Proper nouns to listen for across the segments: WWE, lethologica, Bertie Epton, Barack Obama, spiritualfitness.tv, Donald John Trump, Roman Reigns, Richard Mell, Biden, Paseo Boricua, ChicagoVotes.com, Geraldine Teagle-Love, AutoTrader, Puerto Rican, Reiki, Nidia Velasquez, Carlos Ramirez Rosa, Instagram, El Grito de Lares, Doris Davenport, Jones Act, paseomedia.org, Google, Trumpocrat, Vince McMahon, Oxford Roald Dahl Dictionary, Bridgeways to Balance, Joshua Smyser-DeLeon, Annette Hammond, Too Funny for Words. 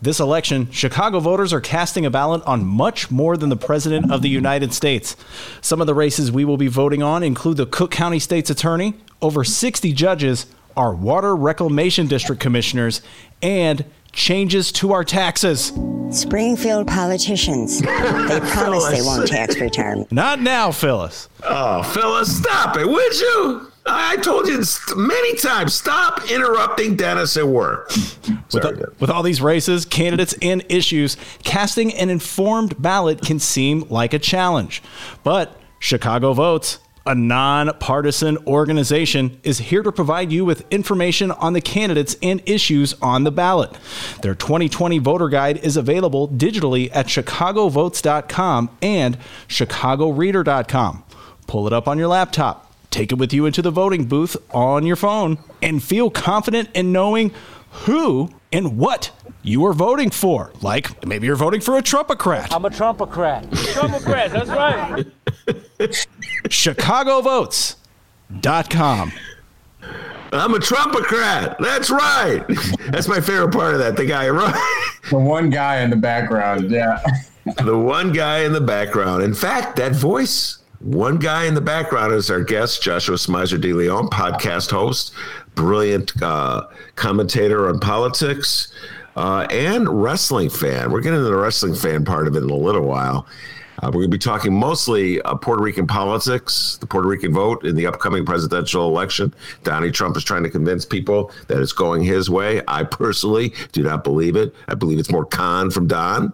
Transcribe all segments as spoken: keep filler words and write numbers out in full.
This election, Chicago voters are casting a ballot on much more than the President of the United States. Some of the races we will be voting on include the Cook County State's Attorney, over sixty judges, our Water Reclamation District Commissioners, and changes to our taxes. Springfield politicians, they promise they won't tax retirement. Not now, Phyllis. Oh, Phyllis, stop it, would you? I told you many times, stop interrupting Dennis at work. Sorry, with, with all these races, candidates, and issues, casting an informed ballot can seem like a challenge. But Chicago Votes, a nonpartisan organization, is here to provide you with information on the candidates and issues on the ballot. Their twenty twenty voter guide is available digitally at Chicago Votes dot com and Chicago Reader dot com. Pull it up on your laptop. Take it with you into the voting booth on your phone and feel confident in knowing who and what you are voting for. Like, maybe you're voting for a Trumpocrat. I'm a Trumpocrat. Trumpocrat, that's right. Chicago Votes dot com. I'm a Trumpocrat. That's right. That's my favorite part of that. The guy, right? The one guy in the background, yeah. The one guy in the background. In fact, that voice... One guy in the background is our guest, Joshua Smyser-DeLeon, podcast host, brilliant uh, commentator on politics, uh, and wrestling fan. We're getting into the wrestling fan part of it in a little while. Uh, we're going to be talking mostly uh, Puerto Rican politics, the Puerto Rican vote in the upcoming presidential election. Donnie Trump is trying to convince people that it's going his way. I personally do not believe it. I believe it's more con from Don.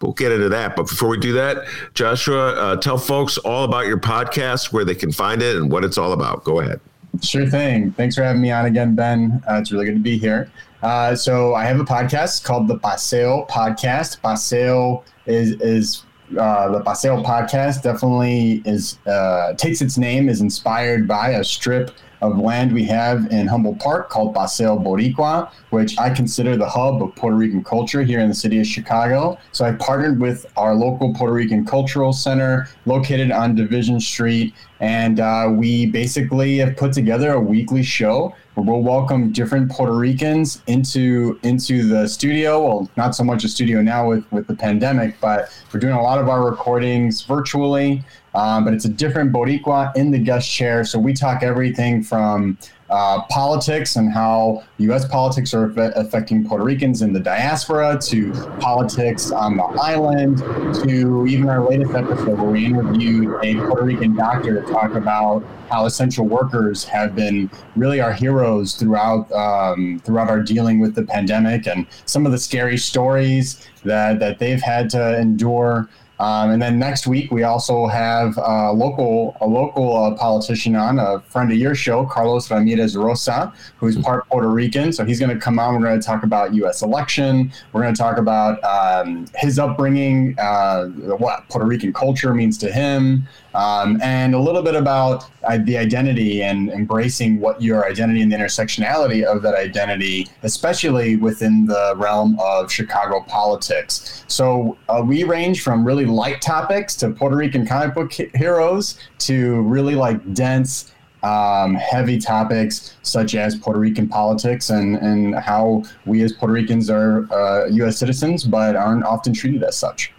We'll get into that. But before we do that, Joshua, uh, tell folks all about your podcast, where they can find it and what it's all about. Go ahead. Sure thing. Thanks for having me on again, Ben. Uh, it's really good to be here. Uh, so I have a podcast called the Paseo Podcast. Paseo is, is uh, the Paseo Podcast definitely is uh, takes its name, is inspired by a strip of land we have in Humble Park called Paseo Boricua, which I consider the hub of Puerto Rican culture here in the city of Chicago. So I partnered with our local Puerto Rican Cultural Center located on Division Street, and uh, we basically have put together a weekly show where we'll welcome different Puerto Ricans into into the studio. Well, not so much a studio now with, with the pandemic, but we're doing a lot of our recordings virtually. Um, but it's a different Boricua in the guest chair. So we talk everything from uh, politics and how U S politics are af- affecting Puerto Ricans in the diaspora, to politics on the island, to even our latest episode where we interviewed a Puerto Rican doctor to talk about how essential workers have been really our heroes throughout um, throughout our dealing with the pandemic, and some of the scary stories that, that they've had to endure. Um, and then next week, we also have a local a local uh, politician on, a friend of your show, Carlos Ramirez Rosa, who's part Puerto Rican. So he's going to come on. We're going to talk about U S election. We're going to talk about um, his upbringing, uh, what Puerto Rican culture means to him, um, and a little bit about uh, the identity and embracing what your identity and the intersectionality of that identity, especially within the realm of Chicago politics. So uh, we range from really light topics to Puerto Rican comic book heroes to really like dense, um, heavy topics such as Puerto Rican politics and, and how we as Puerto Ricans are uh, U S citizens, but aren't often treated as such.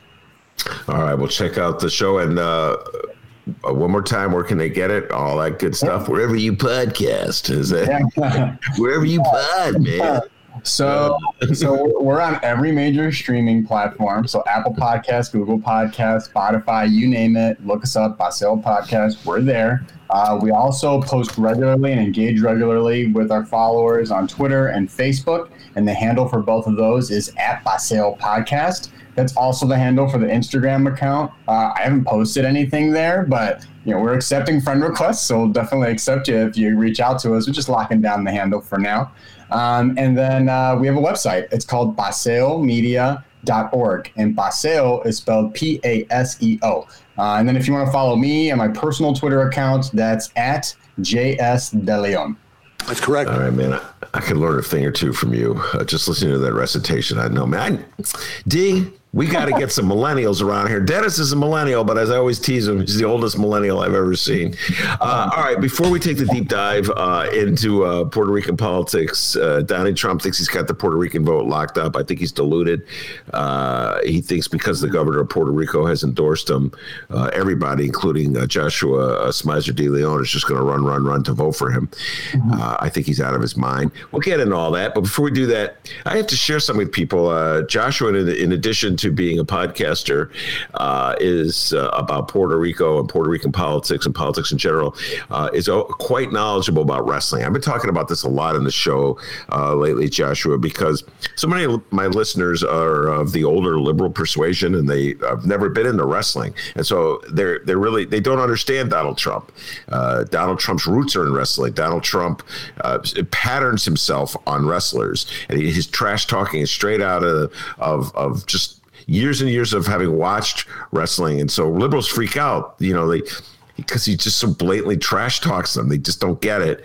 All right. Well, check out the show. And uh, one more time, where can they get it? All that good stuff. Yeah. Wherever you podcast. Is it? Yeah. Wherever you pod, man. So so we're on every major streaming platform. So Apple Podcasts, Google Podcasts, Spotify, you name it. Look us up, Paseo Podcast. We're there. Uh, we also post regularly and engage regularly with our followers on Twitter and Facebook. And the handle for both of those is at Paseo Podcast. That's also the handle for the Instagram account. Uh, I haven't posted anything there, but you know, we're accepting friend requests. So we'll definitely accept you if you reach out to us. We're just locking down the handle for now. Um, and then uh, we have a website. It's called paseo media dot org. paseomedia dot org. And Paseo is spelled P A S E O. Uh, and then if you want to follow me and my personal Twitter account, that's at J S DeLeon. That's correct. All right, man. I, I could learn a thing or two from you. Uh, just listening to that recitation, I know, man. I, D, we got to get some millennials around here. Dennis is a millennial, but as I always tease him, he's the oldest millennial I've ever seen. Uh, all right, before we take the deep dive uh, into uh, Puerto Rican politics, uh, Donald Trump thinks he's got the Puerto Rican vote locked up. I think he's deluded. Uh, he thinks because the governor of Puerto Rico has endorsed him, uh, everybody, including uh, Joshua uh, Smyser-DeLeon, is just going to run, run, run to vote for him. Uh, I think he's out of his mind. We'll get into all that. But before we do that, I have to share something with people. Uh, Joshua, in, in addition to being a podcaster, uh, is uh, about Puerto Rico and Puerto Rican politics and politics in general, uh, is o- quite knowledgeable about wrestling. I've been talking about this a lot in the show uh, lately, Joshua, because so many of my listeners are of the older liberal persuasion and they have never been into wrestling. And so they're, they're really, they don't understand Donald Trump. Uh, Donald Trump's roots are in wrestling. Donald Trump uh, patterns himself on wrestlers, and he, his trash talking is straight out of, of, of just years and years of having watched wrestling. And so liberals freak out, you know, they, because he just so blatantly trash talks them. They just don't get it.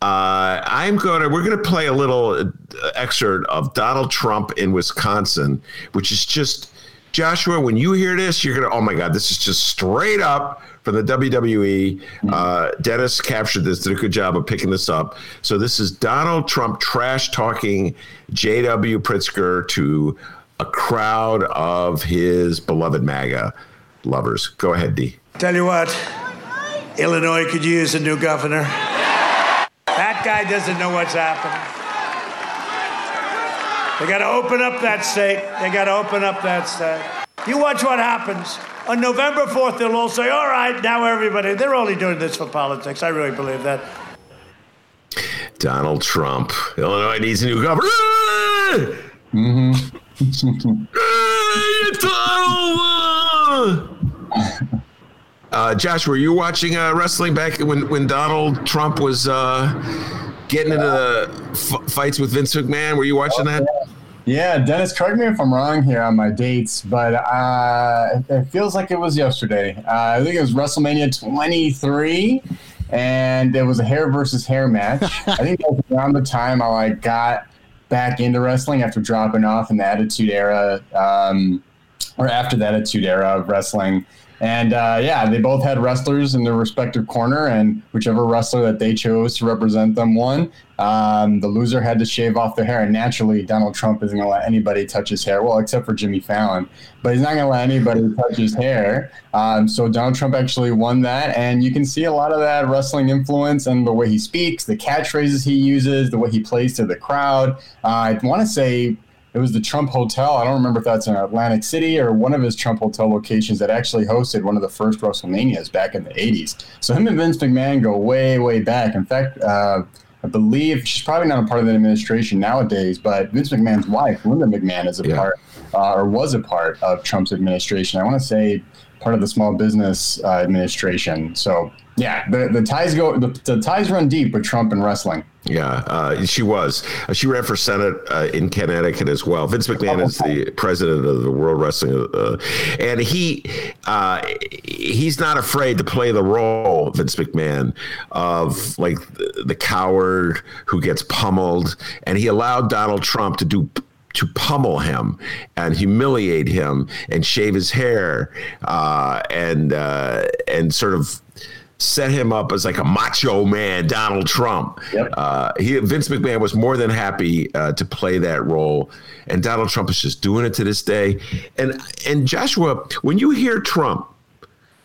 Uh, I'm going to, we're going to play a little excerpt of Donald Trump in Wisconsin, which is just, Joshua, when you hear this, you're going to, oh my God, this is just straight up from the W W E. Uh, Dennis captured this, did a good job of picking this up. So this is Donald Trump trash talking J W Pritzker to a crowd of his beloved MAGA lovers. Go ahead, D. Tell you what, Illinois could use a new governor. That guy doesn't know what's happened. They got to open up that state. They got to open up that state. You watch what happens. On November fourth, they'll all say, all right, now everybody, they're only doing this for politics. I really believe that. Donald Trump. Illinois needs a new governor. Mm-hmm. uh, Josh, were you watching uh, wrestling back when, when Donald Trump was uh, getting into the f- fights with Vince McMahon? Were you watching that? Yeah, Dennis, correct me if I'm wrong here on my dates, but uh, it feels like it was yesterday. Uh, I think it was WrestleMania twenty-three, and it was a hair versus hair match. I think that was around the time I like got back into wrestling after dropping off in the Attitude Era, um, or after the Attitude Era of wrestling. And uh, yeah, they both had wrestlers in their respective corner, and whichever wrestler that they chose to represent them won. Um, the loser had to shave off their hair, and naturally Donald Trump isn't going to let anybody touch his hair, well, except for Jimmy Fallon, but he's not going to let anybody touch his hair. Um, so Donald Trump actually won that, and you can see a lot of that wrestling influence and in the way he speaks, the catchphrases he uses, the way he plays to the crowd. Uh, I want to say it was the Trump Hotel. I don't remember if that's in Atlantic City or one of his Trump Hotel locations that actually hosted one of the first WrestleManias back in the eighties. So him and Vince McMahon go way, way back. In fact, uh, I believe she's probably not a part of the administration nowadays, but Vince McMahon's wife, Linda McMahon, is a yeah. part uh, or was a part of Trump's administration. I want to say part of the small business uh, administration. So yeah, the, the ties go, the, the ties run deep with Trump and wrestling. Yeah, uh, she was. She ran for Senate uh, in Connecticut as well. Vince McMahon is the president of the World Wrestling, uh, and he uh, he's not afraid to play the role, Vince McMahon, of like the, the coward who gets pummeled, and he allowed Donald Trump to do. to pummel him and humiliate him and shave his hair uh, and uh, and sort of set him up as like a macho man, Donald Trump. Yep. Uh, he, Vince McMahon was more than happy uh, to play that role, and Donald Trump is just doing it to this day. And and Joshua, when you hear Trump,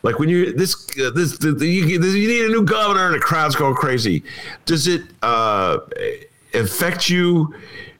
like when you this uh, this, this you, you need a new governor and the crowd's going crazy, does it uh, affect you?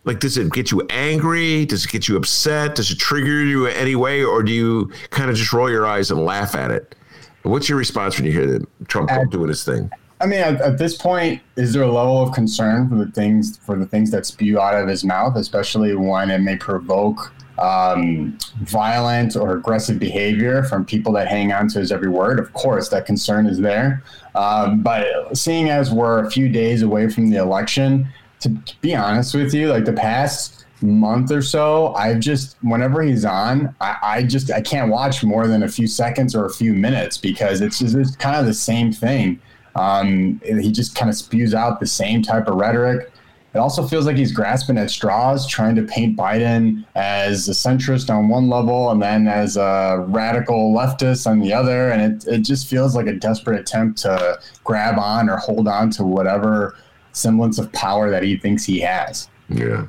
Like, does it get you angry? Does it get you upset? Does it trigger you in any way? Or do you kind of just roll your eyes and laugh at it? What's your response when you hear that Trump at, doing his thing? I mean, at, at this point, is there a level of concern for the things for the things that spew out of his mouth, especially when it may provoke um, violent or aggressive behavior from people that hang on to his every word? Of course, that concern is there. Um, but seeing as we're a few days away from the election, to be honest with you, like the past month or so, I've just, whenever he's on, I, I just, I can't watch more than a few seconds or a few minutes because it's just it's kind of the same thing. Um, he just kind of spews out the same type of rhetoric. It also feels like he's grasping at straws, trying to paint Biden as a centrist on one level and then as a radical leftist on the other. And it, it just feels like a desperate attempt to grab on or hold on to whatever semblance of power that he thinks he has. Yeah.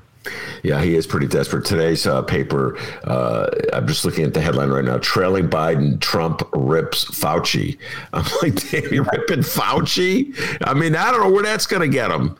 Yeah, he is pretty desperate. Today's uh, paper, uh, I'm just looking at the headline right now, Trailing Biden, Trump Rips Fauci. I'm like, damn, you're ripping Fauci? I mean, I don't know where that's going to get him.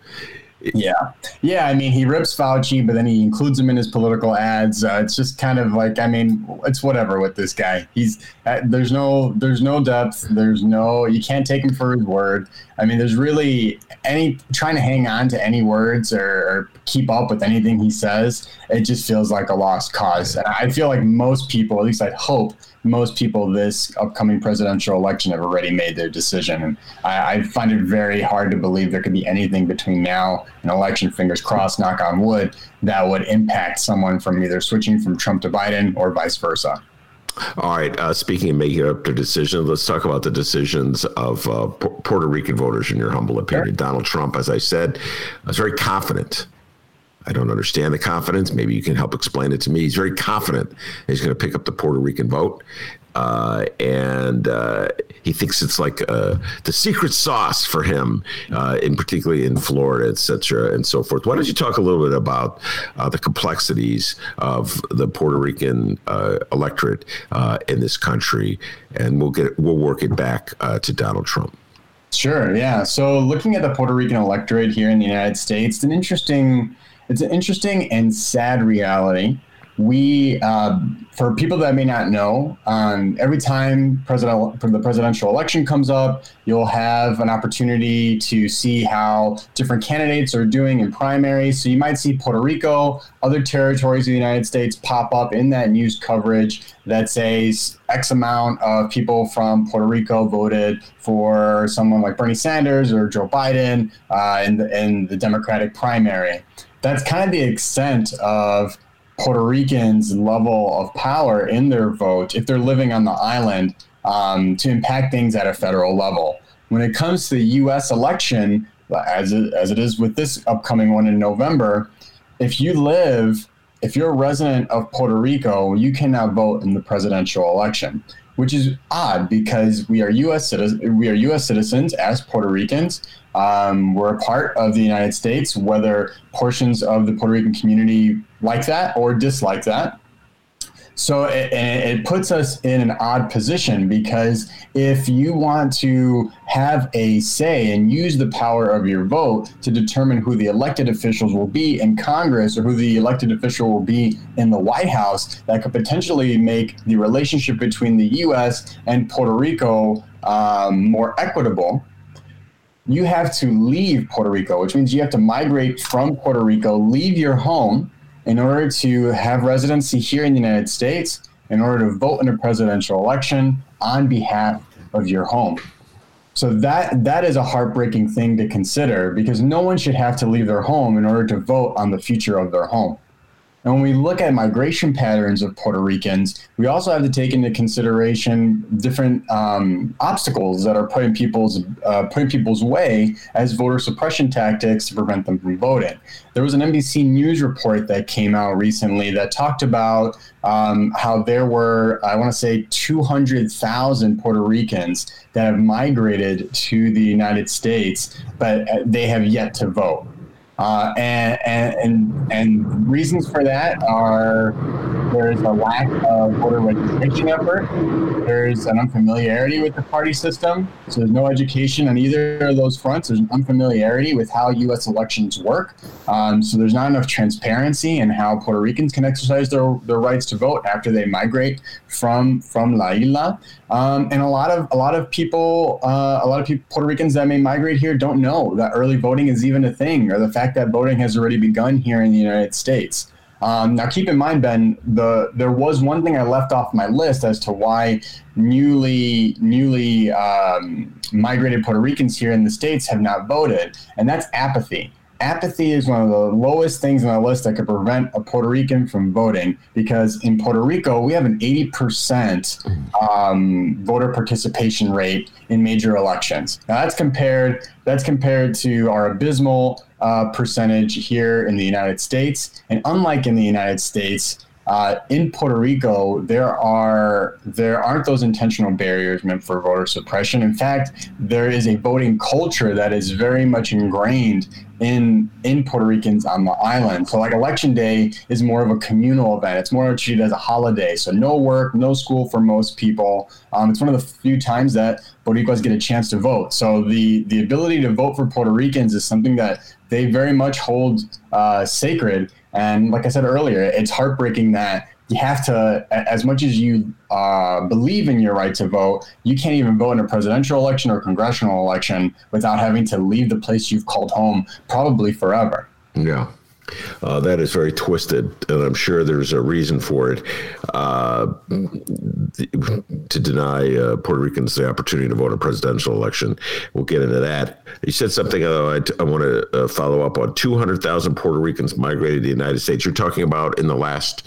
Yeah. Yeah. I mean, he rips Fauci, but then he includes him in his political ads. Uh, it's just kind of like, I mean, it's whatever with this guy. He's uh, there's no there's no depth. There's no you can't take him for his word. I mean, there's really any trying to hang on to any words or, or keep up with anything he says. It just feels like a lost cause. And I feel like most people, at least I hope most people this upcoming presidential election have already made their decision. And I, I find it very hard to believe there could be anything between now and election, fingers crossed, knock on wood, that would impact someone from either switching from Trump to Biden or vice versa. All right. Uh, speaking of making up their decision, let's talk about the decisions of uh, P- Puerto Rican voters, in your humble opinion. Sure. Donald Trump, as I said, was very confident. I don't understand the confidence. Maybe you can help explain it to me. He's very confident he's going to pick up the Puerto Rican vote. Uh, and uh, he thinks it's like uh, the secret sauce for him, uh, in particularly in Florida, et cetera, and so forth. Why don't you talk a little bit about uh, the complexities of the Puerto Rican uh, electorate uh, in this country, and we'll get we'll work it back uh, to Donald Trump. Sure. Yeah. So looking at the Puerto Rican electorate here in the United States, an interesting. It's an interesting and sad reality. We, uh, for people that may not know, um, every time president, the presidential election comes up, you'll have an opportunity to see how different candidates are doing in primaries. So you might see Puerto Rico, other territories of the United States pop up in that news coverage that says X amount of people from Puerto Rico voted for someone like Bernie Sanders or Joe Biden uh, in the, in the Democratic primary. That's kind of the extent of Puerto Ricans' level of power in their vote, if they're living on the island, um, to impact things at a federal level. When it comes to the U S election, as it, as it is with this upcoming one in November, if you live, if you're a resident of Puerto Rico, you cannot vote in the presidential election, which is odd because we are U S citizens, we are U S citizens as Puerto Ricans. Um, we're a part of the United States, whether portions of the Puerto Rican community like that or dislike that. So it, it puts us in an odd position because if you want to have a say and use the power of your vote to determine who the elected officials will be in Congress or who the elected official will be in the White House, that could potentially make the relationship between the U S and Puerto Rico um, more equitable. You have to leave Puerto Rico, which means you have to migrate from Puerto Rico, leave your home, in order to have residency here in the United States, in order to vote in a presidential election on behalf of your home. So that that is a heartbreaking thing to consider because no one should have to leave their home in order to vote on the future of their home. And when we look at migration patterns of Puerto Ricans, we also have to take into consideration different um, obstacles that are put in people's uh, put in people's way as voter suppression tactics to prevent them from voting. There was an N B C News report that came out recently that talked about um, how there were, I want to say, two hundred thousand Puerto Ricans that have migrated to the United States, but they have yet to vote. Uh, and, and, and, and reasons for that are there's a lack of voter registration effort. There's an unfamiliarity with the party system. So there's no education on either of those fronts. There's an unfamiliarity with how U S elections work. Um, so there's not enough transparency in how Puerto Ricans can exercise their, their rights to vote after they migrate from, from La Isla. Um, and a lot of, a lot of people, uh, a lot of people, Puerto Ricans that may migrate here don't know that early voting is even a thing, or the fact that voting has already begun here in the United States. Um, now, keep in mind, Ben, the there was one thing I left off my list as to why newly newly um, migrated Puerto Ricans here in the States have not voted, and that's apathy. Apathy is one of the lowest things on the list that could prevent a Puerto Rican from voting, because in Puerto Rico, we have an eighty percent um, voter participation rate in major elections. Now, that's compared that's compared to our abysmal uh, percentage here in the United States. And unlike in the United States, Uh, in Puerto Rico, there are there aren't those intentional barriers meant for voter suppression. In fact, there is a voting culture that is very much ingrained in in Puerto Ricans on the island. So, like, Election Day is more of a communal event. It's more treated as a holiday. So, no work, no school for most people. Um, it's one of the few times that Boricuas get a chance to vote. So, the the ability to vote for Puerto Ricans is something that they very much hold uh, sacred. And like I said earlier, it's heartbreaking that you have to, as much as you uh, believe in your right to vote, you can't even vote in a presidential election or congressional election without having to leave the place you've called home, probably forever. Yeah, uh, that is very twisted, and I'm sure there's a reason for it, uh, to deny uh, Puerto Ricans the opportunity to vote in a presidential election. We'll get into that. You said something uh, I, t- I want to uh, follow up on. two hundred thousand Puerto Ricans migrated to the United States. You're talking about in the last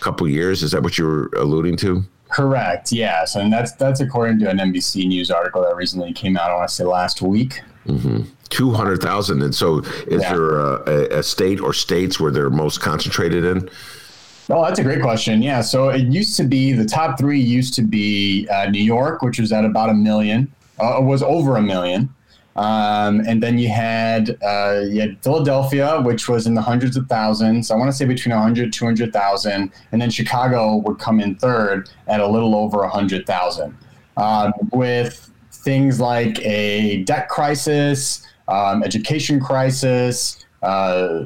couple years. Is that what you were alluding to? Correct. Yes. And that's that's according to an N B C News article that recently came out, I want to say last week. Mm-hmm. two hundred thousand. And so is yeah. there a, a state or states where they're most concentrated in? Oh, that's a great question. Yeah. So it used to be the top three used to be uh, New York, which was at about a million, uh, was over a million. Um, and then you had, uh, you had Philadelphia, which was in the hundreds of thousands. I want to say between one hundred, two hundred thousand. And then Chicago would come in third at a little over one hundred thousand. Um, with things like a debt crisis, um, education crisis, uh,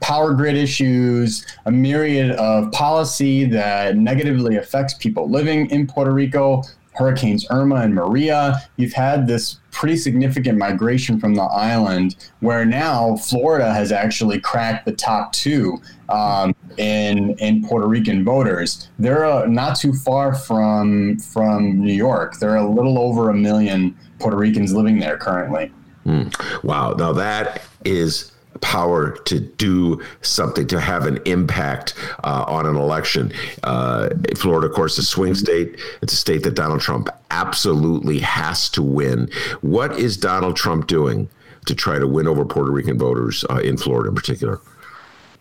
power grid issues, a myriad of policy that negatively affects people living in Puerto Rico, Hurricanes Irma and Maria, you've had this pretty significant migration from the island, where now Florida has actually cracked the top two um, in in Puerto Rican voters. They're uh, not too far from from New York. There are a little over a million Puerto Ricans living there currently. Mm. Wow. Now that is power to do something, to have an impact uh, on an election. Uh, Florida, of course, is a swing state. It's a state that Donald Trump absolutely has to win. What is Donald Trump doing to try to win over Puerto Rican voters uh, in Florida in particular?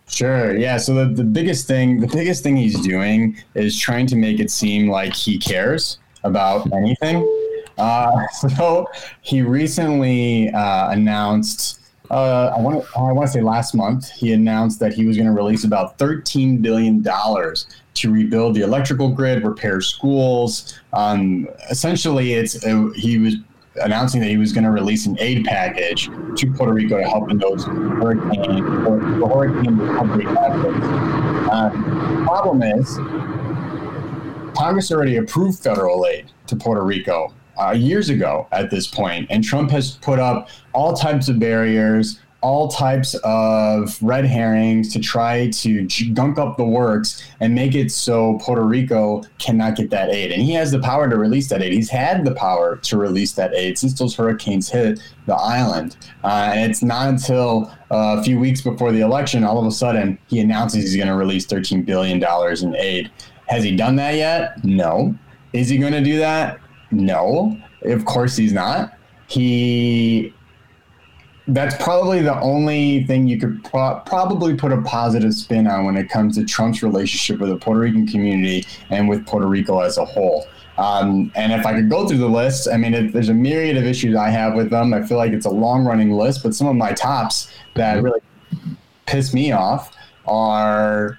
Sure. Yeah. So the, the biggest thing, the biggest thing he's doing is trying to make it seem like he cares about anything. Uh, so he recently uh, announced Uh, I want to I want to say last month, he announced that he was going to release about thirteen billion dollars to rebuild the electrical grid, repair schools. Um, essentially, it's it, he was announcing that he was going to release an aid package to Puerto Rico to help in those hurricane, or, the hurricane recovery efforts. Uh, the problem is, Congress already approved federal aid to Puerto Rico Uh, years ago at this point, and Trump has put up all types of barriers, all types of red herrings to try to gunk up the works and make it so Puerto Rico cannot get that aid. And he has the power to release that aid. He's had the power to release that aid since those hurricanes hit the island. Uh, and it's not until uh, a few weeks before the election, all of a sudden, he announces he's going to release thirteen billion dollars in aid. Has he done that yet? No. Is he going to do that? No, of course he's not. He, that's probably the only thing you could pro- probably put a positive spin on when it comes to Trump's relationship with the Puerto Rican community and with Puerto Rico as a whole. Um, and if I could go through the list, I mean, it, there's a myriad of issues I have with them. I feel like it's a long running list, but some of my tops that really piss me off are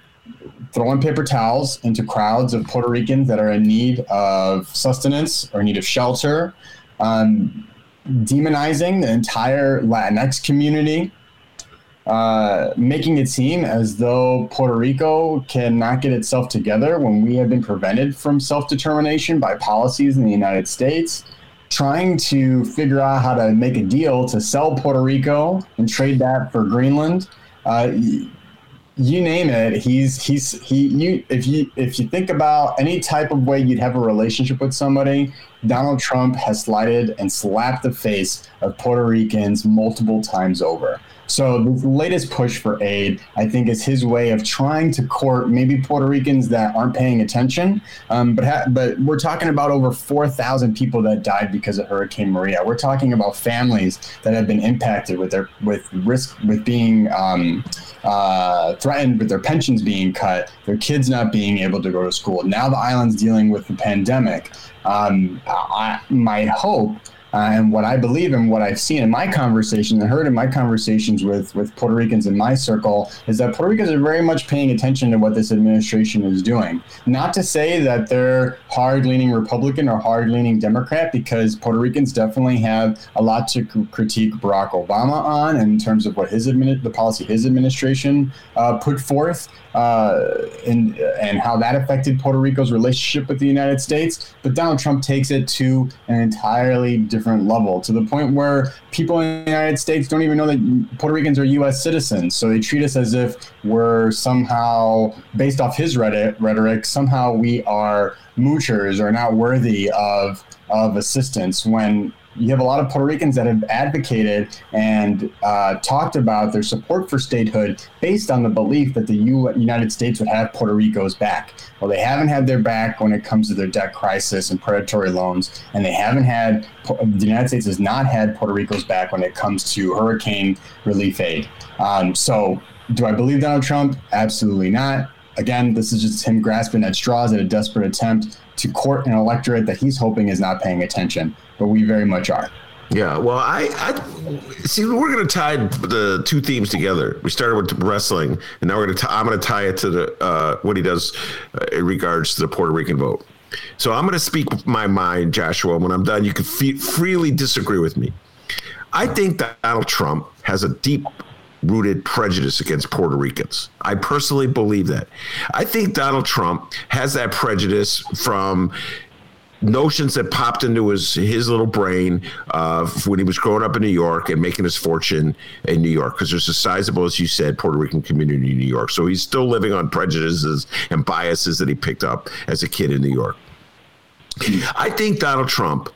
throwing paper towels into crowds of Puerto Ricans that are in need of sustenance or in need of shelter, um, demonizing the entire Latinx community, uh, making it seem as though Puerto Rico cannot get itself together when we have been prevented from self-determination by policies in the United States, trying to figure out how to make a deal to sell Puerto Rico and trade that for Greenland. Uh, you name it, he's he's he you if you if you think about any type of way you'd have a relationship with somebody, Donald Trump has slighted and slapped the face of Puerto Ricans multiple times over. So the latest push for aid, I think, is his way of trying to court maybe Puerto Ricans that aren't paying attention. Um, but ha- but we're talking about over four thousand people that died because of Hurricane Maria. We're talking about families that have been impacted with their with risk with being um, uh, threatened with their pensions being cut, their kids not being able to go to school. Now the island's dealing with the pandemic. Um, I, my hope. Uh, and what I believe and what I've seen in my conversation and heard in my conversations with, with Puerto Ricans in my circle is that Puerto Ricans are very much paying attention to what this administration is doing. Not to say that they're hard-leaning Republican or hard-leaning Democrat, because Puerto Ricans definitely have a lot to c- critique Barack Obama on in terms of what his admin- the policy his administration uh, put forth uh, and, and how that affected Puerto Rico's relationship with the United States. But Donald Trump takes it to an entirely different level, to the point where people in the United States don't even know that Puerto Ricans are U S citizens. So they treat us as if we're somehow, based off his rhetoric, somehow we are moochers or not worthy of of assistance, when you have a lot of Puerto Ricans that have advocated and uh, talked about their support for statehood based on the belief that the U- United States would have Puerto Rico's back. Well, they haven't had their back when it comes to their debt crisis and predatory loans, and they haven't had, the United States has not had Puerto Rico's back when it comes to hurricane relief aid. Um, so do I believe Donald Trump? Absolutely not. Again, this is just him grasping at straws in a desperate attempt to court an electorate that he's hoping is not paying attention, but we very much are. Yeah, well, I, I see. We're going to tie the two themes together. We started with wrestling, and now we're going to. T- I'm going to tie it to the uh, what he does uh, in regards to the Puerto Rican vote. So I'm going to speak my mind, Joshua. When I'm done, you can f- freely disagree with me. I think that Donald Trump has a deep rooted prejudice against Puerto Ricans. I personally believe that. I think Donald Trump has that prejudice from notions that popped into his, his little brain uh, when he was growing up in New York and making his fortune in New York, because there's a sizable, as you said, Puerto Rican community in New York. So he's still living on prejudices and biases that he picked up as a kid in New York. I think Donald Trump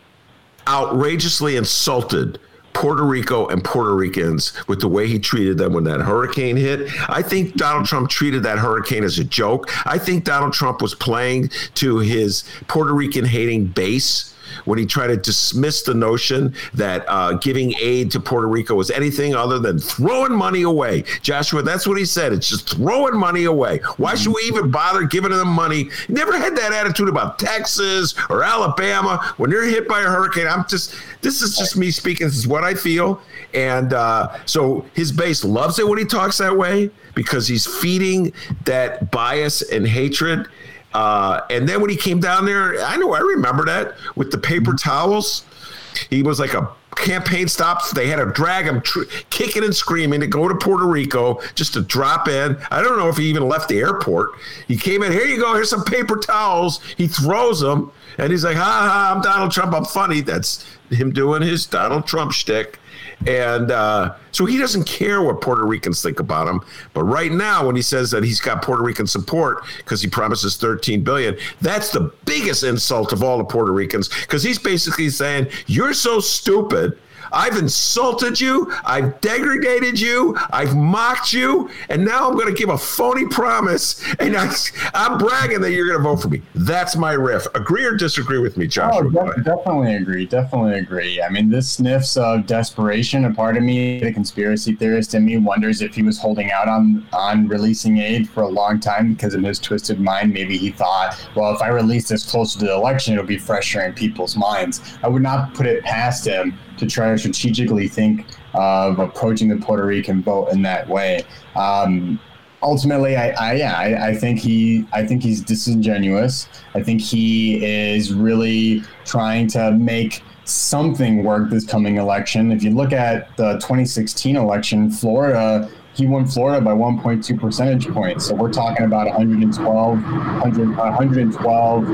outrageously insulted Puerto Rico and Puerto Ricans with the way he treated them when that hurricane hit. I think Donald Trump treated that hurricane as a joke. I think Donald Trump was playing to his Puerto Rican hating base when he tried to dismiss the notion that uh, giving aid to Puerto Rico was anything other than throwing money away. Joshua, that's what he said. It's just throwing money away. Why should we even bother giving them money? He never had that attitude about Texas or Alabama. When they're hit by a hurricane, I'm just, this is just me speaking. This is what I feel. And uh, so his base loves it when he talks that way, because he's feeding that bias and hatred. Uh, and then when he came down there, I know I remember that with the paper towels. He was like a campaign stop. They had to drag him tr- kicking and screaming to go to Puerto Rico just to drop in. I don't know if he even left the airport. He came in, here you go, here's some paper towels. He throws them and he's like, ha ha, I'm Donald Trump, I'm funny. That's him doing his Donald Trump shtick. And uh, so he doesn't care what Puerto Ricans think about him. But right now, when he says that he's got Puerto Rican support because he promises thirteen billion dollars, that's the biggest insult of all the Puerto Ricans, because he's basically saying, you're so stupid. I've insulted you. I've degraded you. I've mocked you. And now I'm going to give a phony promise. And I, I'm bragging that you're going to vote for me. That's my riff. Agree or disagree with me, Joshua? Oh, def- definitely agree. Definitely agree. I mean, this sniffs of desperation. A part of me, the conspiracy theorist in me, wonders if he was holding out on, on releasing aid for a long time, because in his twisted mind, maybe he thought, well, if I release this closer to the election, it'll be fresher in people's minds. I would not put it past him to try to strategically think of approaching the Puerto Rican vote in that way. Um, ultimately, I, I yeah, I, I think he, I think he's disingenuous. I think he is really trying to make something work this coming election. If you look at the twenty sixteen election, Florida. He won Florida by one point two percentage points. So we're talking about one hundred twelve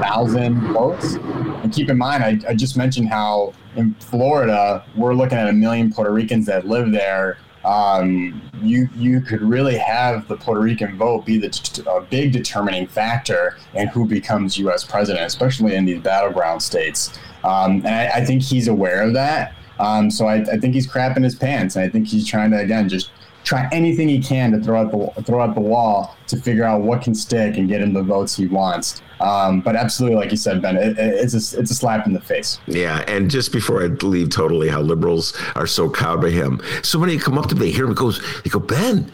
thousand votes. And keep in mind, I, I just mentioned how in Florida, we're looking at a million Puerto Ricans that live there. um, you you could really have the Puerto Rican vote be the a big determining factor in who becomes U S president, especially in these battleground states. Um, and I, I think he's aware of that. Um, so I, I think he's crapping his pants. And I think he's trying to, again, just try anything he can to throw out the throw out the wall to figure out what can stick and get him the votes he wants. Um, but absolutely, like you said, Ben, it, it's a, it's a slap in the face. Yeah, and just before I leave, totally, how liberals are so cowed by him. Somebody come up to me, they hear him, goes, they go, Ben,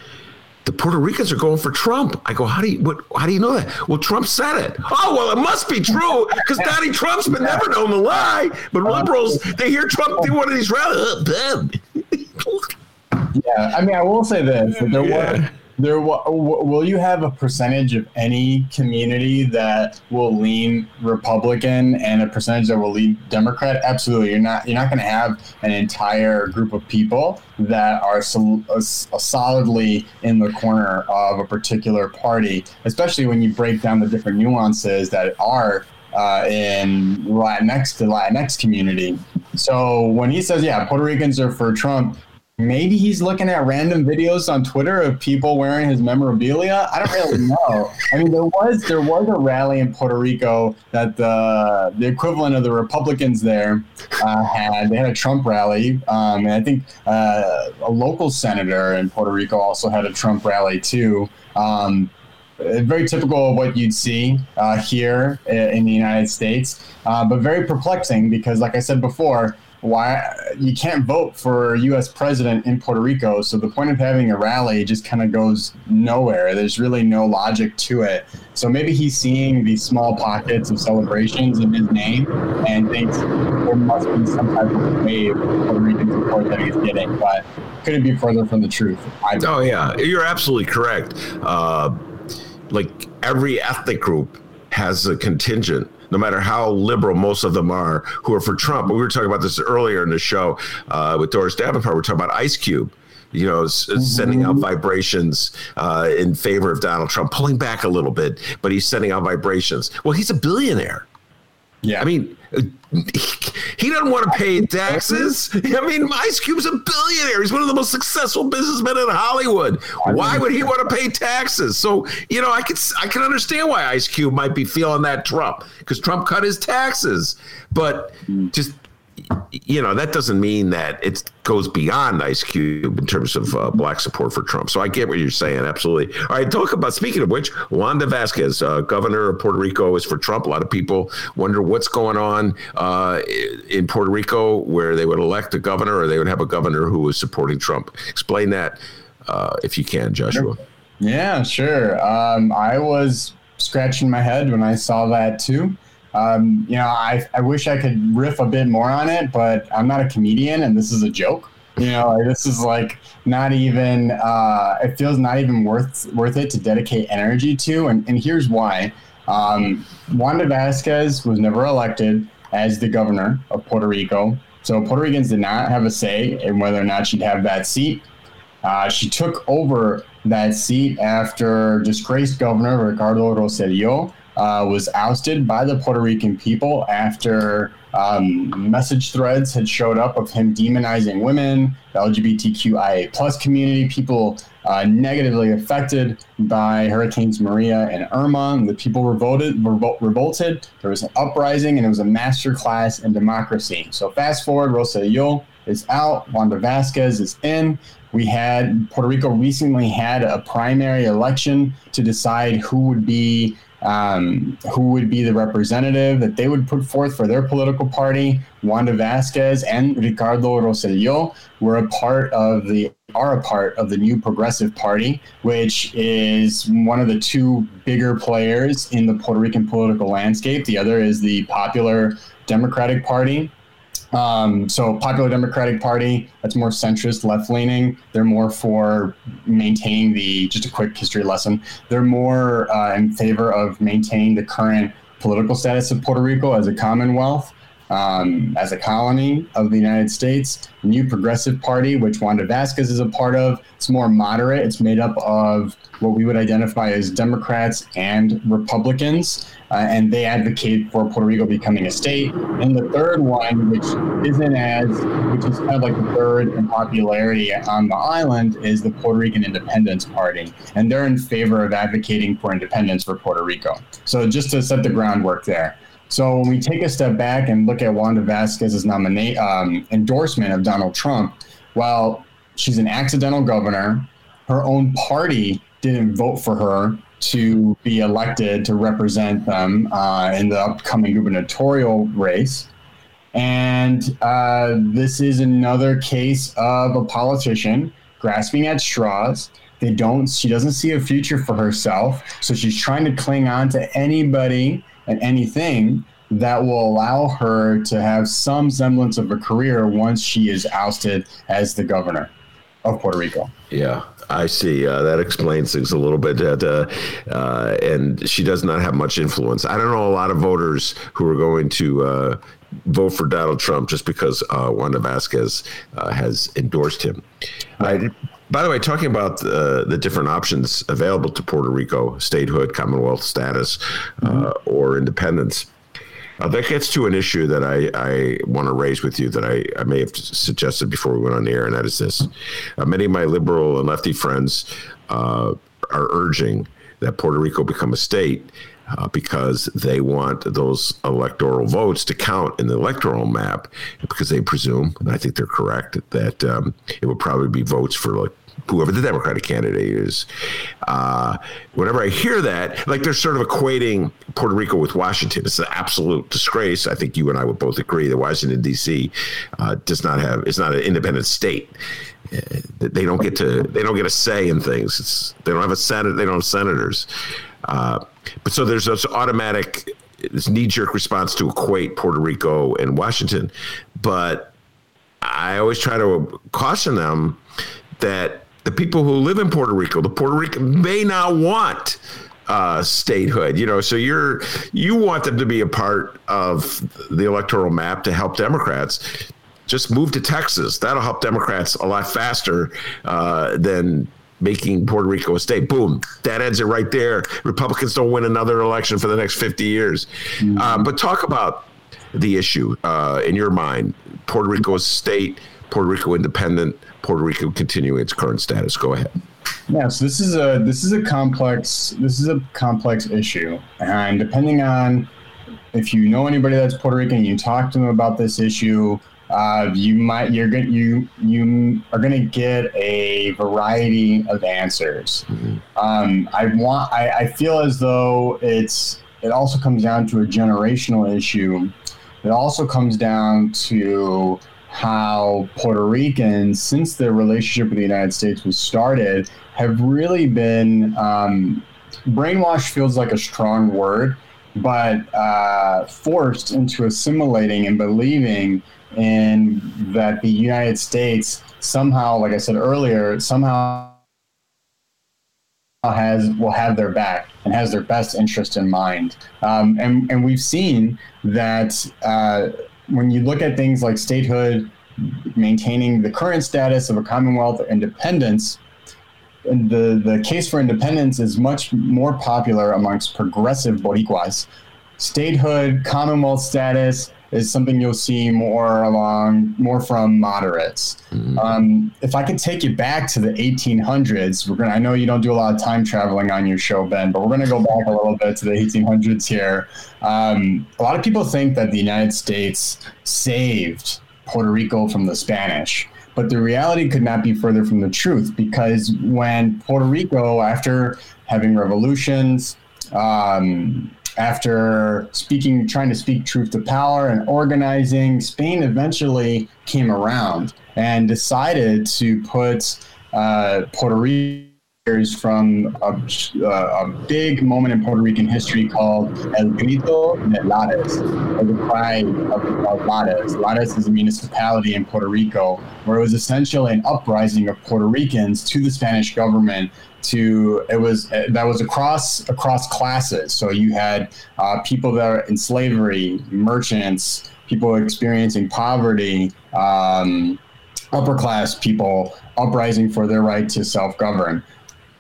the Puerto Ricans are going for Trump. I go, how do you what, how do you know that? Well, Trump said it. Oh, well, it must be true because Donnie Trump's been never known to lie. But liberals, they hear Trump do one of these rallies. Uh, Ben. Yeah, I mean, I will say this. That there yeah. was, there w- w- will you have a percentage of any community that will lean Republican and a percentage that will lean Democrat? Absolutely. You're not you're not going to have an entire group of people that are sol- uh, solidly in the corner of a particular party, especially when you break down the different nuances that are uh, in Latinx to Latinx community. So when he says, yeah, Puerto Ricans are for Trump, maybe he's looking at random videos on Twitter of people wearing his memorabilia. I don't really know. I mean, there was there was a rally in Puerto Rico that the the equivalent of the Republicans there uh, had. They had a Trump rally. Um, and I think uh, a local senator in Puerto Rico also had a Trump rally, too. Um, very typical of what you'd see uh, here in the United States, uh, but very perplexing because, like I said before, why you can't vote for U S president in Puerto Rico. So the point of having a rally just kind of goes nowhere. There's really no logic to it. So maybe he's seeing these small pockets of celebrations in his name and thinks there must be some type of wave of Puerto Rican support that he's getting, but couldn't be further from the truth. Oh yeah, you're absolutely correct. Uh, like every ethnic group has a contingent, no matter how liberal most of them are, who are for Trump. We were talking about this earlier in the show uh, with Doris Davenport. We're talking about Ice Cube, you know, mm-hmm. sending out vibrations uh, in favor of Donald Trump, pulling back a little bit, but he's sending out vibrations. Well, he's a billionaire. Yeah, I mean, he doesn't want to pay taxes. I mean, Ice Cube's a billionaire. He's one of the most successful businessmen in Hollywood. Why would he want to pay taxes? So, you know, I can I can understand why Ice Cube might be feeling that Trump, because Trump cut his taxes. But just, you know, that doesn't mean that it goes beyond Ice Cube in terms of uh, black support for Trump. So I get what you're saying. Absolutely. All right. Talk about, speaking of which, Wanda Vasquez, uh, governor of Puerto Rico, is for Trump. A lot of people wonder what's going on uh, in Puerto Rico, where they would elect a governor or they would have a governor who is supporting Trump. Explain that uh, if you can, Joshua. Yeah, sure. Um, I was scratching my head when I saw that, too. Um, you know, I, I wish I could riff a bit more on it, but I'm not a comedian and this is a joke. You know, this is like not even, uh, it feels not even worth worth it to dedicate energy to. And, and here's why. Um, Wanda Vasquez was never elected as the governor of Puerto Rico. So Puerto Ricans did not have a say in whether or not she'd have that seat. Uh, she took over that seat after disgraced governor Ricardo Rosselló Uh, was ousted by the Puerto Rican people after um, message threads had showed up of him demonizing women, the L G B T Q I A plus community, people uh, negatively affected by Hurricanes Maria and Irma. And the people revolted, revol- revolted. There was an uprising, and it was a masterclass in democracy. So fast forward, Rosselló is out, Wanda Vasquez is in. We had Puerto Rico recently had a primary election to decide who would be Um, who would be the representative that they would put forth for their political party. Wanda Vasquez and Ricardo Rosselló were a part of the are a part of the New Progressive Party, which is one of the two bigger players in the Puerto Rican political landscape. The other is the Popular Democratic Party. Um, so Popular Democratic Party, that's more centrist, left-leaning. They're more for maintaining the, just a quick history lesson, they're more uh, in favor of maintaining the current political status of Puerto Rico as a commonwealth. um, as a colony of the United States. The New Progressive Party, which Wanda Vasquez is a part of, it's more moderate. It's made up of what we would identify as Democrats and Republicans, uh, and they advocate for Puerto Rico becoming a state. And the third one, which isn't as, which is kind of like the third in popularity on the island, is the Puerto Rican Independence Party, and they're in favor of advocating for independence for Puerto Rico. So just to set the groundwork there. So when we take a step back and look at Wanda Vasquez's nomina- um, endorsement of Donald Trump, well, she's an accidental governor. Her own party didn't vote for her to be elected to represent them uh, in the upcoming gubernatorial race. And uh, this is another case of a politician grasping at straws. They don't, she doesn't see a future for herself. So she's trying to cling on to anybody and anything that will allow her to have some semblance of a career once she is ousted as the governor of Puerto Rico. Yeah. I see. Uh, that explains things a little bit. That, uh, uh, and she does not have much influence. I don't know a lot of voters who are going to uh, vote for Donald Trump just because uh, Wanda Vasquez uh, has endorsed him. Right. I, by the way, talking about the, the different options available to Puerto Rico, statehood, Commonwealth status, mm-hmm. uh, or independence. Uh, that gets to an issue that I, I want to raise with you that I, I may have suggested before we went on the air, and that is this. Uh, many of my liberal and lefty friends uh, are urging that Puerto Rico become a state uh, because they want those electoral votes to count in the electoral map because they presume, and I think they're correct, that um, it would probably be votes for like whoever the Democratic candidate is. Uh, whenever I hear that, like they're sort of equating Puerto Rico with Washington. It's an absolute disgrace. I think you and I would both agree that Washington, D C uh, does not have, it's not an independent state. Uh, they don't get to, they don't get a say in things. It's, they don't have a Senate, they don't have senators. Uh, but so there's this automatic, this knee-jerk response to equate Puerto Rico and Washington. But I always try to caution them that the people who live in Puerto Rico, the Puerto Rican, may not want uh, statehood, you know, so you're you want them to be a part of the electoral map to help Democrats. Just move to Texas. That'll help Democrats a lot faster uh, than making Puerto Rico a state. Boom. That ends it right there. Republicans don't win another election for the next fifty years. Mm-hmm. Um, but talk about the issue uh, in your mind. Puerto Rico is a state, Puerto Rico independent, Puerto Rico continue its current status. Go ahead. Yeah, so this is a this is a complex this is a complex issue, and depending on if you know anybody that's Puerto Rican, you talk to them about this issue, uh, you might you're gonna you you are gonna get a variety of answers. Mm-hmm. Um, I want I, I feel as though it's it also comes down to a generational issue. It also comes down to how Puerto Ricans, since their relationship with the United States was started, have really been um, brainwashed feels like a strong word, but uh, forced into assimilating and believing in that the United States somehow, like I said earlier, somehow has will have their back and has their best interest in mind. Um, and, and we've seen that uh, when you look at things like statehood, maintaining the current status of a commonwealth or independence, the, the case for independence is much more popular amongst progressive Boricuas. Statehood, commonwealth status is something you'll see more along, more from moderates. Mm-hmm. Um, if I could take you back to the eighteen hundreds, we're gonna, I know you don't do a lot of time traveling on your show, Ben, but we're gonna go back a little bit to the eighteen hundreds here. Um, a lot of people think that the United States saved Puerto Rico from the Spanish, but the reality could not be further from the truth, because when Puerto Rico, after having revolutions, um, after speaking, trying to speak truth to power and organizing, Spain eventually came around and decided to put uh, Puerto from a, uh, a big moment in Puerto Rican history called El Grito de Lares, or the cry of, of Lares. Lares is a municipality in Puerto Rico where it was essentially an uprising of Puerto Ricans to the Spanish government. To it was that was across across classes. So you had uh, people that are in slavery, merchants, people experiencing poverty, um, upper class people uprising for their right to self-govern.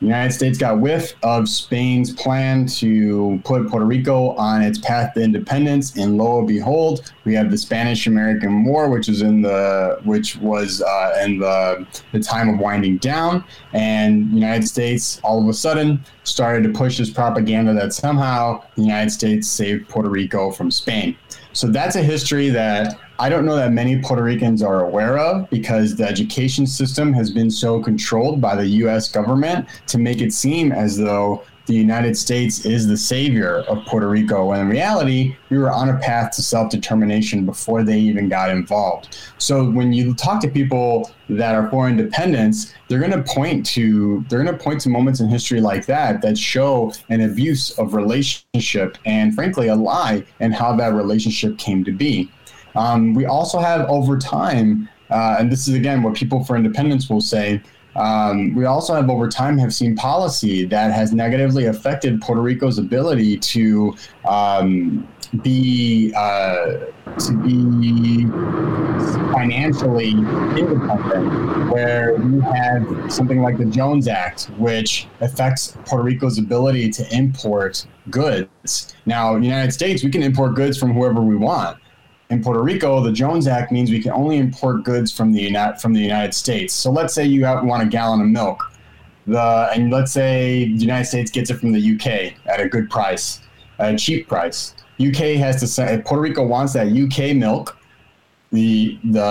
The United States got whiff of Spain's plan to put Puerto Rico on its path to independence, and lo and behold, we have the Spanish-American War, which is in the which was uh, in the the time of winding down, and the United States all of a sudden started to push this propaganda that somehow the United States saved Puerto Rico from Spain. So that's a history that I don't know that many Puerto Ricans are aware of, because the education system has been so controlled by the U S government to make it seem as though the United States is the savior of Puerto Rico, when in reality, we were on a path to self-determination before they even got involved. So when you talk to people that are for independence, they're going to point to they're going to point to moments in history like that that show an abuse of relationship and, frankly, a lie and how that relationship came to be. Um, we also have over time, uh, and this is, again, what people for independence will say, Um, we also have over time have seen policy that has negatively affected Puerto Rico's ability to um, be uh, to be financially independent, where you have something like the Jones Act, which affects Puerto Rico's ability to import goods. Now, in the United States, we can import goods from whoever we want. In Puerto Rico, the Jones Act means we can only import goods from the United from the United States. So let's say you have, want a gallon of milk, the and let's say the United States gets it from the U K at a good price, a cheap price. U K has to say if Puerto Rico wants that U K milk, the the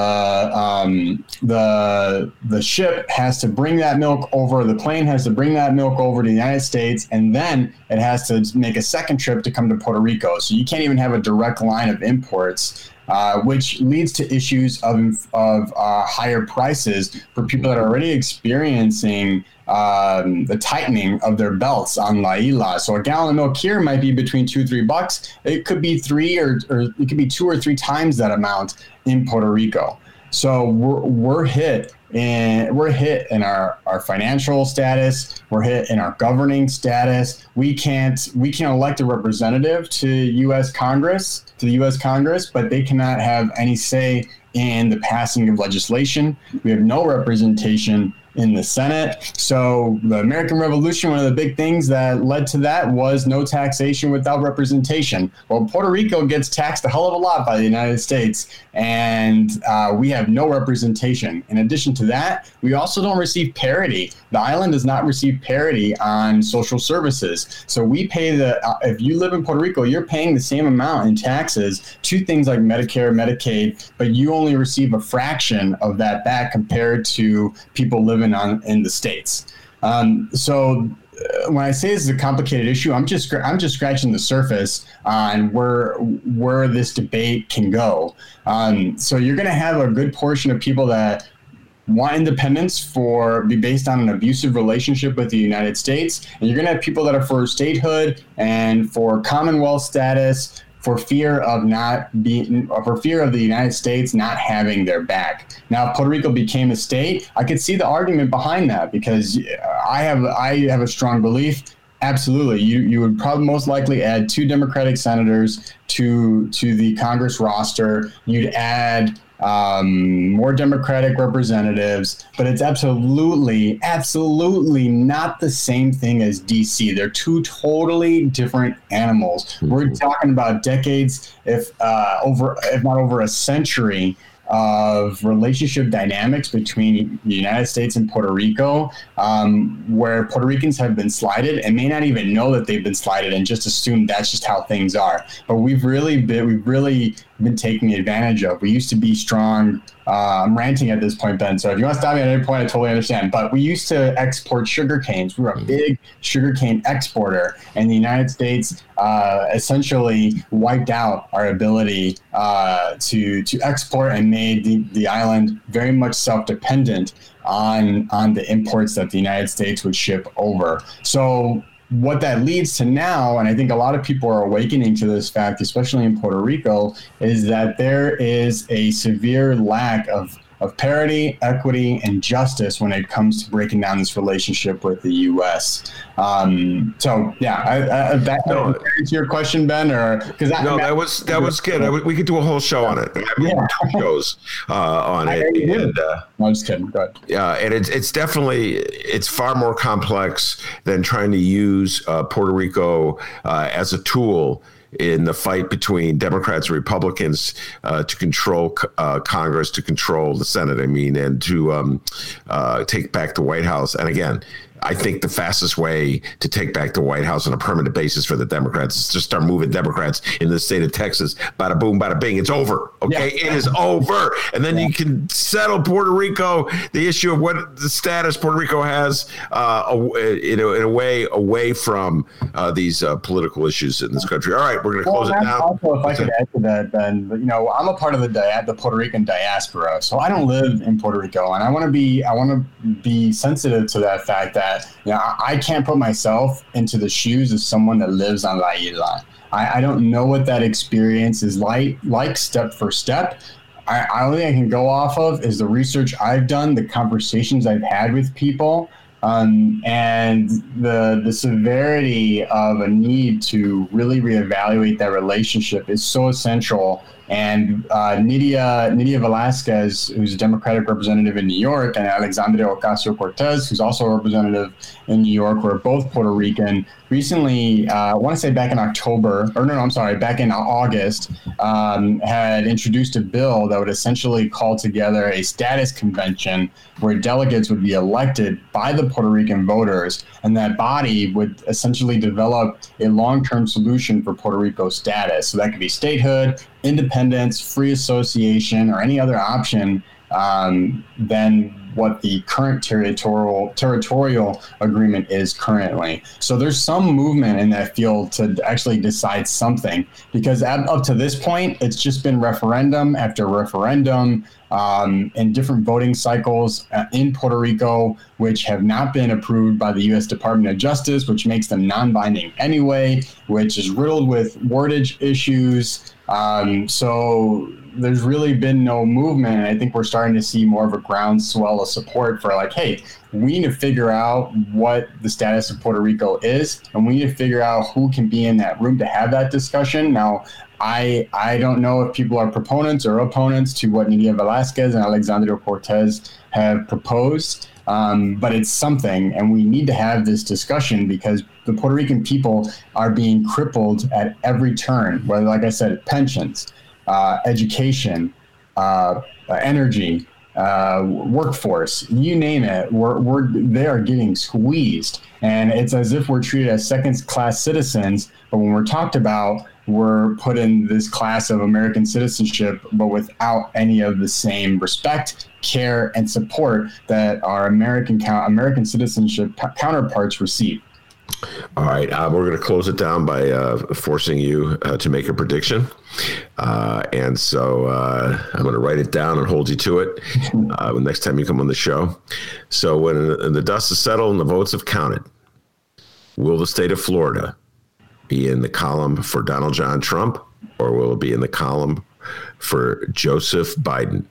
um, the the ship has to bring that milk over. The plane has to bring that milk over to the United States, and then it has to make a second trip to come to Puerto Rico. So you can't even have a direct line of imports. Uh, which leads to issues of of uh, higher prices for people that are already experiencing um, the tightening of their belts on La Isla. So a gallon of milk here might be between two, three bucks. It could be three or, or it could be two or three times that amount in Puerto Rico. So we're we're hit in we're hit in our, our financial status. We're hit in our governing status. We can't we can elect a representative to U S Congress to the U S Congress, but they cannot have any say in the passing of legislation. We have no representation in the Senate. So the American Revolution, one of the big things that led to that was no taxation without representation. Well, Puerto Rico gets taxed a hell of a lot by the United States, and uh, we have no representation. In addition to that, we also don't receive parity. The island does not receive parity on social services. So we pay the, uh, if you live in Puerto Rico, you're paying the same amount in taxes to things like Medicare, Medicaid, but you only receive a fraction of that back compared to people living on in the States. Um, so uh, when I say this is a complicated issue, I'm just I'm just scratching the surface on where where this debate can go. Um, so you're going to have a good portion of people that want independence for be based on an abusive relationship with the United States, and you're going to have people that are for statehood and for Commonwealth status, for fear of not being, for fear of the United States not having their back. Now, if Puerto Rico became a state, I could see the argument behind that, because I have I have a strong belief. Absolutely, you you would probably most likely add two Democratic senators to to the Congress roster. You'd add um, more Democratic representatives, but it's absolutely absolutely not the same thing as D C. They're two totally different animals. Mm-hmm. We're talking about decades, if uh, over if not over a century, of relationship dynamics between the United States and Puerto Rico, um, where Puerto Ricans have been slighted and may not even know that they've been slighted and just assume that's just how things are. But we've really been, we've really been taken advantage of. We used to be strong. Uh, I'm ranting at this point, Ben, so if you want to stop me at any point, I totally understand. But we used to export sugar canes. We were a big sugar cane exporter, and the United States uh, essentially wiped out our ability uh, to to export and made the, the island very much self-dependent. on on the imports that the United States would ship over. So what that leads to now, and I think a lot of people are awakening to this fact, especially in Puerto Rico, is that there is a severe lack of of parity, equity, and justice when it comes to breaking down this relationship with the U S. Um, so, yeah, I, I, that no. answer your question, Ben, or because no, that was that was good. I, we could do a whole show on it. I mean, yeah. two shows uh, on I it. And, uh, no, I'm just kidding. Go ahead. Yeah, and it's it's definitely it's far more complex than trying to use uh, Puerto Rico uh, as a tool in the fight between Democrats and Republicans uh, to control uh, Congress, to control the Senate, I mean, and to um, uh, take back the White House. And again, I think the fastest way to take back the White House on a permanent basis for the Democrats is to start moving Democrats in the state of Texas. Bada boom, bada bing. It's over. Okay, yeah. It is over. And then yeah. you can settle Puerto Rico, the issue of what the status Puerto Rico has, uh, in, a, in a way away from uh, these uh, political issues in this country. All right, we're going to well, close it down. Also, if I could add to that, Ben, you know, I'm a part of the di- the Puerto Rican diaspora, so I don't live in Puerto Rico, and I want to be I want to be sensitive to that fact that. Yeah, you know, I can't put myself into the shoes of someone that lives on La Isla. I, I don't know what that experience is like, like step for step. I, I only I can go off of is the research I've done, the conversations I've had with people, um, and the the severity of a need to really reevaluate that relationship is so essential. And uh, Nidia Nidia Velasquez, who's a Democratic representative in New York, and Alexandria Ocasio-Cortez, who's also a representative in New York, were both Puerto Rican. Recently, uh, I want to say back in October, or no, no, I'm sorry, back in August, um, had introduced a bill that would essentially call together a status convention where delegates would be elected by the Puerto Rican voters, and that body would essentially develop a long-term solution for Puerto Rico's status. So that could be statehood, independence, free association, or any other option um, than what the current territorial territorial agreement is currently. So there's some movement in that field to actually decide something, because at, up to this point, it's just been referendum after referendum um, and different voting cycles in Puerto Rico, which have not been approved by the U S Department of Justice, which makes them non-binding anyway, which is riddled with wordage issues. Um, so there's really been no movement. And I think we're starting to see more of a groundswell of support for like, hey, we need to figure out what the status of Puerto Rico is, and we need to figure out who can be in that room to have that discussion. Now, I I don't know if people are proponents or opponents to what Nidia Velasquez and Alexandria Cortez have proposed, um, but it's something, and we need to have this discussion because the Puerto Rican people are being crippled at every turn, whether, like I said, pensions, uh, education, uh, energy, uh, workforce, you name it, we're, we're, they are getting squeezed. And it's as if we're treated as second-class citizens, but when we're talked about, we're put in this class of American citizenship, but without any of the same respect, care, and support that our American American citizenship counterparts receive. All right, uh, we're going to close it down by uh, forcing you uh, to make a prediction. Uh, and so uh, I'm going to write it down and hold you to it uh, next time you come on the show. So when the dust is settled and the votes have counted, will the state of Florida be in the column for Donald John Trump, or will it be in the column for Joseph Biden?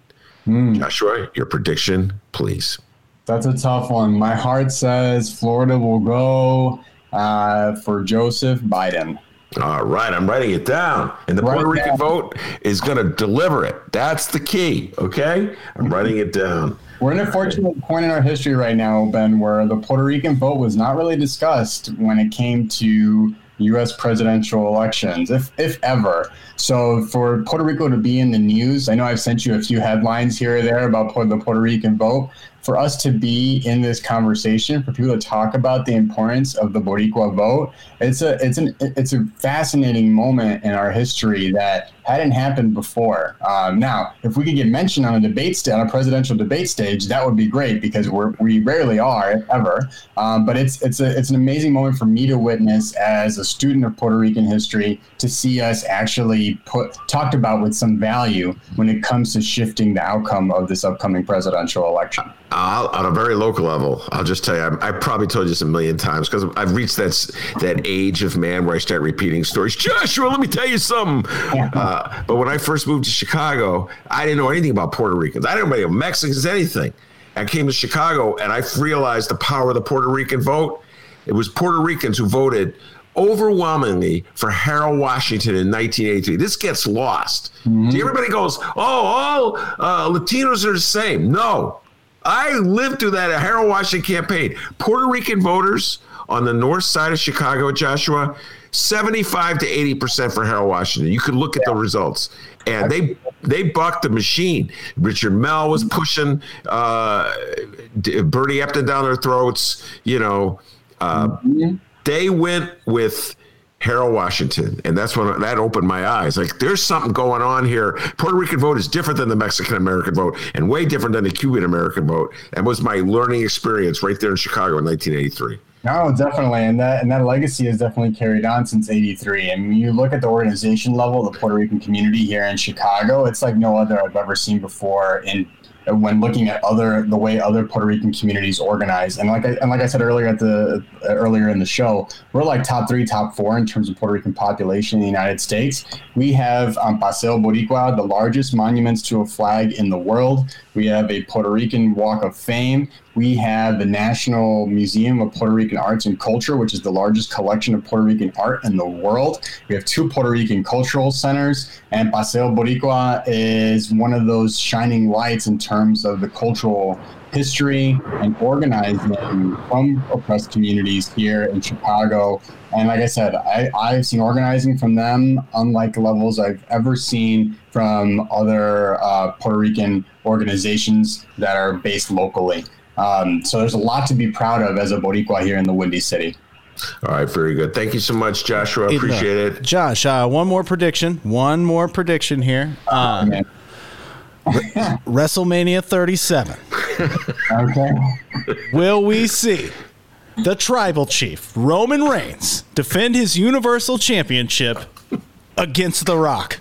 Mm. Joshua, your prediction, please. That's a tough one. My heart says Florida will go uh, for Joseph Biden. All right, I'm writing it down. And the right Puerto Rican down. vote is going to deliver it. That's the key, okay? I'm writing it down. We're in a fortunate point in our history right now, Ben, where the Puerto Rican vote was not really discussed when it came to U S presidential elections, if if ever. So for Puerto Rico to be in the news, I know I've sent you a few headlines here or there about the Puerto Rican vote. For us to be in this conversation, for people to talk about the importance of the Boricua vote, it's a it's an it's a fascinating moment in our history that hadn't happened before. Um, now, if we could get mentioned on a debate st- on a presidential debate stage, that would be great because we're, we rarely are ever. Um, but it's it's a it's an amazing moment for me to witness as a student of Puerto Rican history, to see us actually put talked about with some value when it comes to shifting the outcome of this upcoming presidential election. I'll, on a very local level, I'll just tell you, I'm, I probably told you this a million times because I've reached that that age of man where I start repeating stories. Joshua, let me tell you something. Yeah. Uh, but when I first moved to Chicago, I didn't know anything about Puerto Ricans. I didn't know about Mexicans, anything. I came to Chicago, and I realized the power of the Puerto Rican vote. It was Puerto Ricans who voted overwhelmingly for Harold Washington in nineteen eighty-three. This gets lost. Mm-hmm. Everybody goes, oh, all uh, Latinos are the same. No. I lived through that Harold Washington campaign. Puerto Rican voters on the north side of Chicago, Joshua, seventy-five to eighty percent for Harold Washington. You could look at the results. And they they bucked the machine. Richard Mell was pushing uh, Bertie Epton down their throats. You know, uh, mm-hmm. They went with Harold Washington, and that's when that opened my eyes. Like, there's something going on here. Puerto Rican vote is different than the Mexican-American vote and way different than the Cuban-American vote. That was my learning experience right there in Chicago in nineteen eighty-three. No, definitely. And that and that legacy has definitely carried on since eighty-three. I mean, you look at the organization level, the Puerto Rican community here in Chicago, it's like no other I've ever seen before in when looking at other the way other Puerto Rican communities organize. And like I, and like I said earlier at the uh, earlier in the show, we're like top three, top four in terms of Puerto Rican population in the United States. We have um, Paseo Boricua, the largest monuments to a flag in the world. We have a Puerto Rican Walk of Fame. We have the National Museum of Puerto Rican Arts and Culture, which is the largest collection of Puerto Rican art in the world. We have two Puerto Rican cultural centers, and Paseo Boricua is one of those shining lights in terms of the cultural history and organizing from oppressed communities here in Chicago. And like I said, I, I've seen organizing from them unlike levels I've ever seen from other uh, Puerto Rican organizations that are based locally. Um, so there's a lot to be proud of as a Boricua here in the Windy City. All right, very good. Thank you so much, Joshua. I appreciate it. Josh, uh, one more prediction. One more prediction here. Um, okay. WrestleMania thirty-seven. Okay. Will we see the tribal chief, Roman Reigns, defend his Universal Championship against The Rock?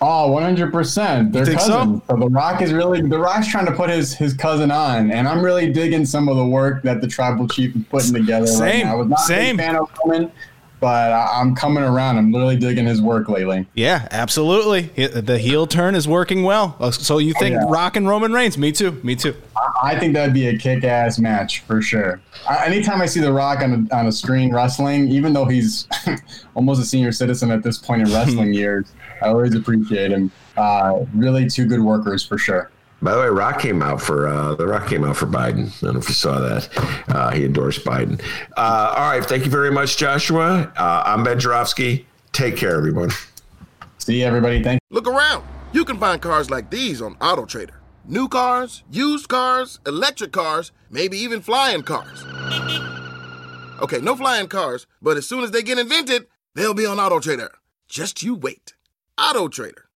Oh, one hundred percent. They're cousins. So? So the Rock is really, The Rock's trying to put his, his cousin on, and I'm really digging some of the work that the tribal chief is putting together. Same. Right now. I was not Same. a big fan of Roman, but I'm coming around. I'm really digging his work lately. Yeah, absolutely. The heel turn is working well. So you think oh, yeah. Rock and Roman Reigns? Me too. Me too. I think that'd be a kick-ass match for sure. I, anytime I see The Rock on a, on a screen wrestling, even though he's almost a senior citizen at this point in wrestling years, I always appreciate him. Uh, really, two good workers for sure. By the way, Rock came out for uh, the Rock came out for Biden. I don't know if you saw that. Uh, he endorsed Biden. Uh, all right, thank you very much, Joshua. Uh, I'm Ben Jarofsky. Take care, everyone. See you, everybody. Thank. Look around. You can find cars like these on AutoTrader. New cars, used cars, electric cars, maybe even flying cars. Okay, no flying cars, but as soon as they get invented, they'll be on AutoTrader. Just you wait. AutoTrader.